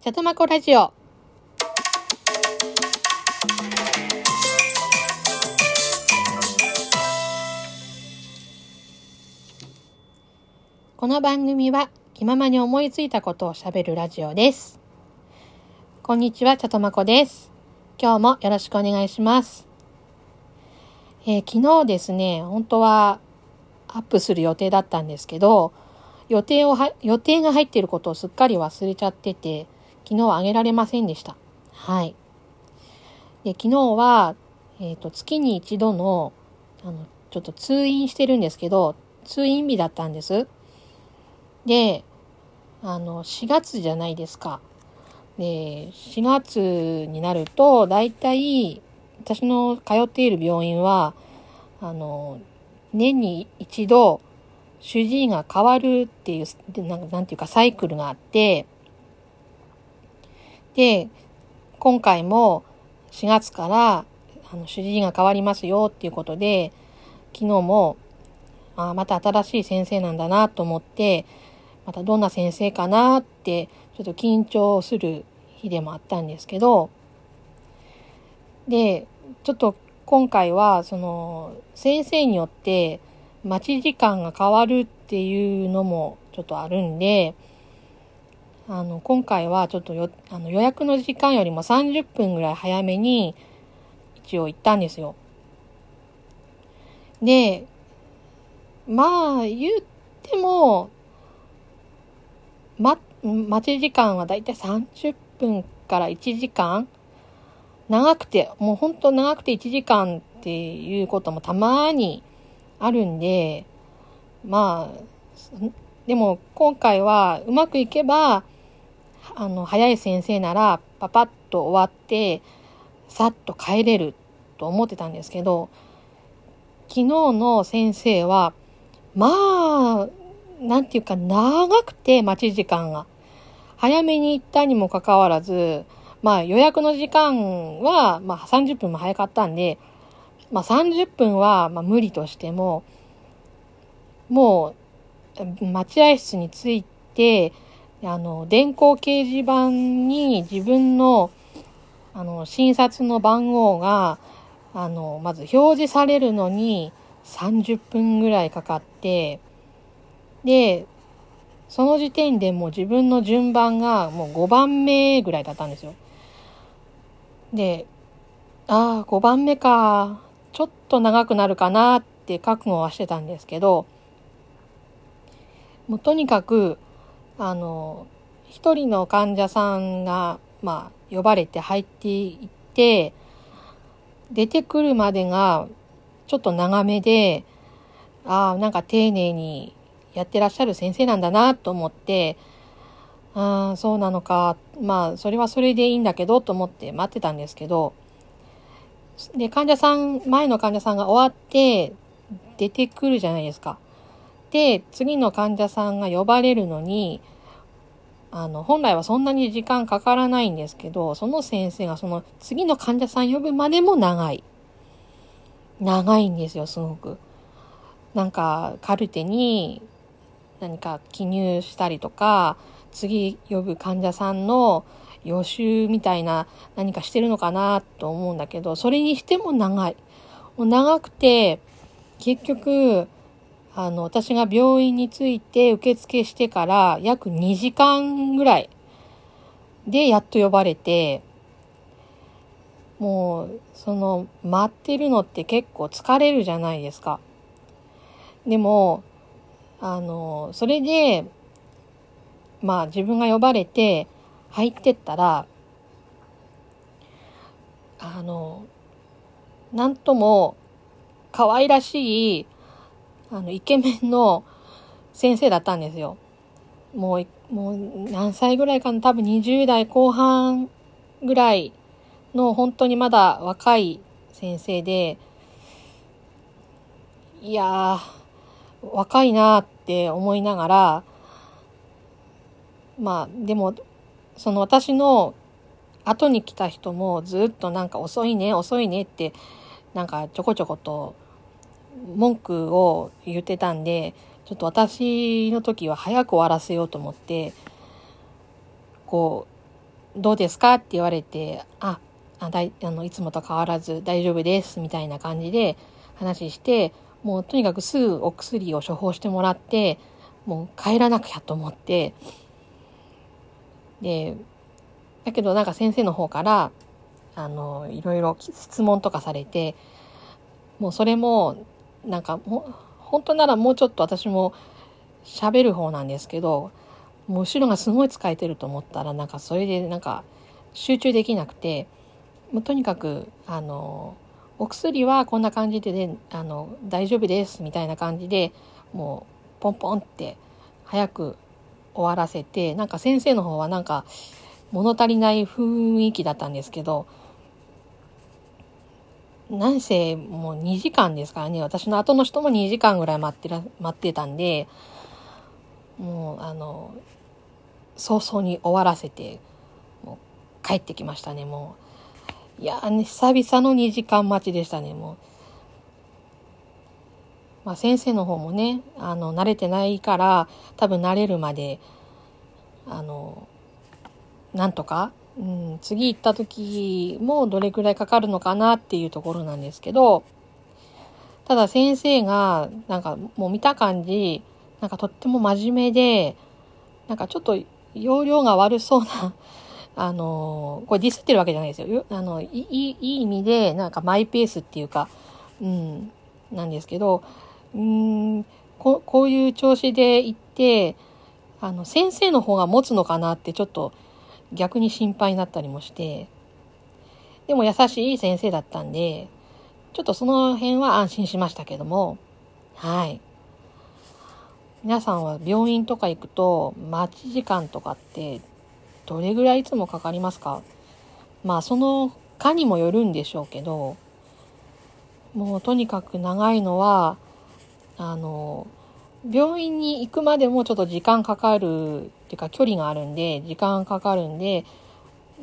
ちゃとまこラジオ。この番組は気ままに思いついたことをしゃべるラジオです。こんにちは、ちゃとまこです。今日もよろしくお願いします。昨日ですね、本当はアップする予定だったんですけど、予定が入っていることをすっかり忘れちゃってて、昨日は上げられませんでした。はい。で、昨日は、月に一度の、ちょっと通院してるんですけど、通院日だったんです。で、4月じゃないですか。で、4月になると、だいたい、私の通っている病院は、年に一度、主治医が変わるっていう、なんていうかサイクルがあって、で、今回も4月から主治医が変わりますよっていうことで、昨日も、また新しい先生なんだなと思って、またどんな先生かなって、ちょっと緊張する日でもあったんですけど、で、ちょっと今回は、先生によって、待ち時間が変わるっていうのもちょっとあるんで、今回はちょっと予約の時間よりも30分ぐらい早めに一応行ったんですよ。で、まあ言っても、待ち時間はだいたい30分から1時間、長くて、もうほんと長くて1時間っていうこともたまにあるんで、まあ、でも今回はうまくいけば、早い先生ならパパッと終わって、さっと帰れると思ってたんですけど、昨日の先生は、まあ、なんていうか長くて待ち時間が。早めに行ったにもかかわらず、まあ予約の時間は、まあ30分も早かったんで、まあ、30分は、まあ、無理としても、もう、待合室に着いて、電光掲示板に自分の、診察の番号が、まず表示されるのに30分ぐらいかかって、で、その時点でもう自分の順番がもう5番目ぐらいだったんですよ。で、ああ、5番目か。ちょっと長くなるかなって覚悟はしてたんですけど、もうとにかく、一人の患者さんが、まあ、呼ばれて入っていって、出てくるまでが、ちょっと長めで、ああ、なんか丁寧にやってらっしゃる先生なんだなと思って、ああ、そうなのか。まあ、それはそれでいいんだけど、と思って待ってたんですけど、で、前の患者さんが終わって出てくるじゃないですか。で、次の患者さんが呼ばれるのに、本来はそんなに時間かからないんですけど、その先生がその次の患者さん呼ぶまでも長い。長いんですよ、すごく。なんか、カルテに何か記入したりとか、次呼ぶ患者さんの予習みたいな何かしてるのかなと思うんだけど、それにしても長い。もう長くて、結局、私が病院に着いて受付してから約2時間ぐらいでやっと呼ばれて、もう、待ってるのって結構疲れるじゃないですか。でも、それで、まあ自分が呼ばれて、入ってったら、なんとも可愛らしい、イケメンの先生だったんですよ。もう何歳ぐらいかな、多分20代後半ぐらいの本当にまだ若い先生で、いやー、若いなーって思いながら、まあでも、私の後に来た人もずっとなんか遅いねってなんかちょこちょこと文句を言ってたんで、ちょっと私の時は早く終わらせようと思って、こどうですかって言われて、いつもと変わらず大丈夫ですみたいな感じで話して、もうとにかくすぐお薬を処方してもらって、もう帰らなきゃと思って、で、だけどなんか先生の方から、いろいろ質問とかされて、もうそれも、なんか本当ならもうちょっと私も喋る方なんですけど、もう後ろがすごい疲れてると思ったら、なんかそれでなんか集中できなくて、もうとにかく、お薬はこんな感じで、ね、大丈夫ですみたいな感じで、もうポンポンって早く終わらせて、なんか先生の方はなんか物足りない雰囲気だったんですけど、なんせもう2時間ですからね、私の後の人も2時間ぐらい待ってたんで、もう早々に終わらせて、もう帰ってきましたね、もう。いやー、ね、久々の2時間待ちでしたね、もう。まあ先生の方もね、慣れてないから、多分慣れるまで、なんとか、次行った時もどれくらいかかるのかなっていうところなんですけど、ただ先生がなんかもう見た感じ、なんかとっても真面目で、なんかちょっと容量が悪そうな、これディスってるわけじゃないですよ。いい意味で、なんかマイペースっていうか、なんですけど、こういう調子で行って、先生の方が持つのかなってちょっと、逆に心配になったりもして、でも優しい先生だったんで、ちょっとその辺は安心しましたけども、はい。皆さんは病院とか行くと、待ち時間とかって、どれぐらいいつもかかりますか？まあ、その科にもよるんでしょうけど、もうとにかく長いのは、病院に行くまでもちょっと時間かかるっていうか距離があるんで、時間かかるんで、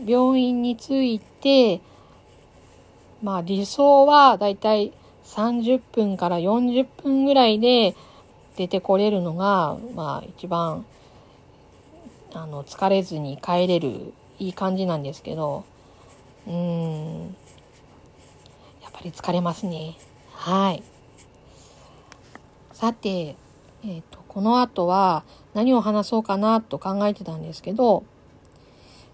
病院に着いて、まあ理想はだいたい30分から40分ぐらいで出てこれるのが、まあ一番、疲れずに帰れるいい感じなんですけど、やっぱり疲れますね。はい。さて、この後は何を話そうかなと考えてたんですけど、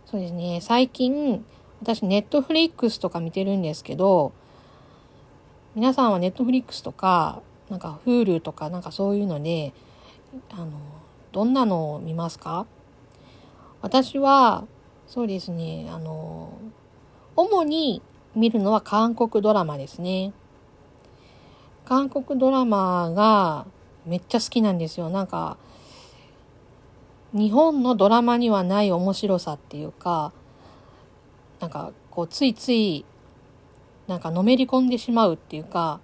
そうですね、最近私ネットフリックスとか見てるんですけど、皆さんはネットフリックスとか、なんか Hulu とかなんかそういうので、どんなのを見ますか？私は、そうですね、主に見るのは韓国ドラマですね。韓国ドラマがめっちゃ好きなんですよ。なんか、日本のドラマにはない面白さっていうか、なんかこうついつい、なんかのめり込んでしまうっていうか、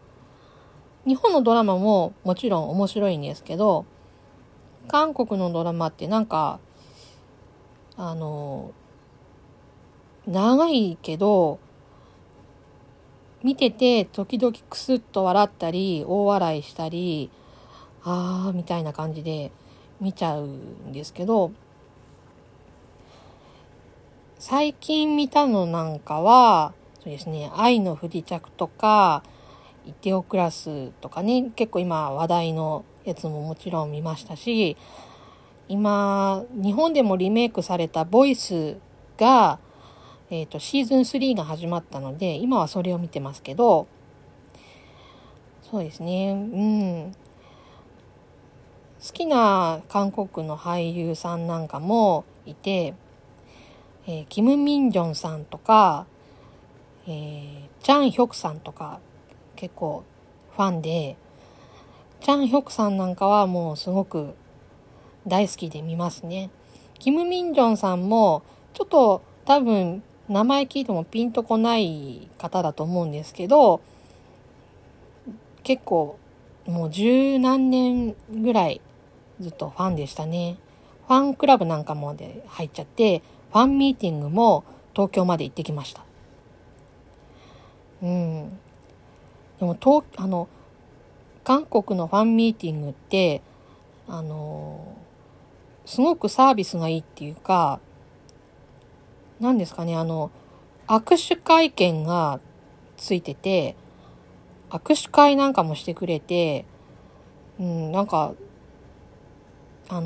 日本のドラマももちろん面白いんですけど、韓国のドラマってなんか、長いけど、見てて時々クスッと笑ったり、大笑いしたり、あーみたいな感じで見ちゃうんですけど、最近見たのなんかは、そうですね、愛の不時着とか、イテオクラスとかね、結構今話題のやつももちろん見ましたし、今、日本でもリメイクされたボイスが、シーズン3が始まったので、今はそれを見てますけど、そうですね、好きな韓国の俳優さんなんかもいて、キム・ミンジョンさんとか、チャン・ヒョクさんとか結構ファンで、チャン・ヒョクさんなんかはもうすごく大好きで見ますね。キム・ミンジョンさんもちょっと多分名前聞いてもピンとこない方だと思うんですけど、結構もう十何年ぐらいずっとファンでしたね。ファンクラブなんかもで入っちゃって、ファンミーティングも東京まで行ってきました。でも韓国のファンミーティングって、すごくサービスがいいっていうか、何ですかね、握手会券がついてて、握手会なんかもしてくれて、なんか、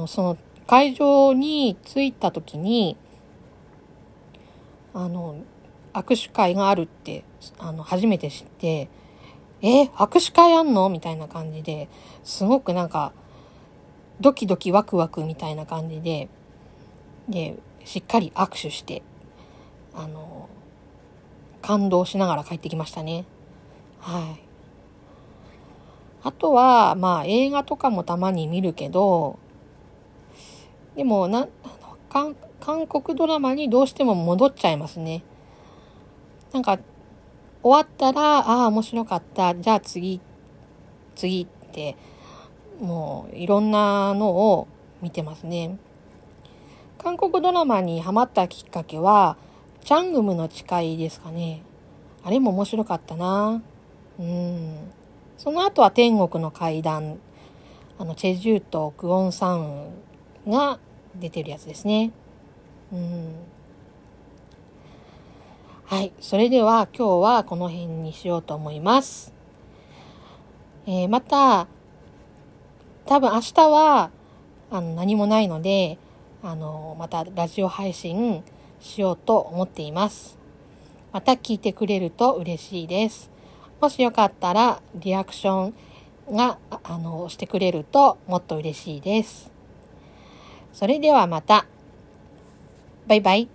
その会場に着いた時に、握手会があるって、初めて知って、握手会あんの？みたいな感じで、すごくなんか、ドキドキワクワクみたいな感じで、で、しっかり握手して、感動しながら帰ってきましたね。はい。あとは、まあ、映画とかもたまに見るけど、でも韓国ドラマにどうしても戻っちゃいますね。なんか、終わったら、面白かった。じゃあ次って、もういろんなのを見てますね。韓国ドラマにハマったきっかけは、チャングムの誓いですかね。あれも面白かったな。その後は天国の階段。チェジュとクオンサンが出てるやつですね。はい。それでは今日はこの辺にしようと思います。また、多分明日は、何もないので、またラジオ配信しようと思っています。また聞いてくれると嬉しいです。もしよかったらリアクションが、してくれるともっと嬉しいです。それではまた。バイバイ。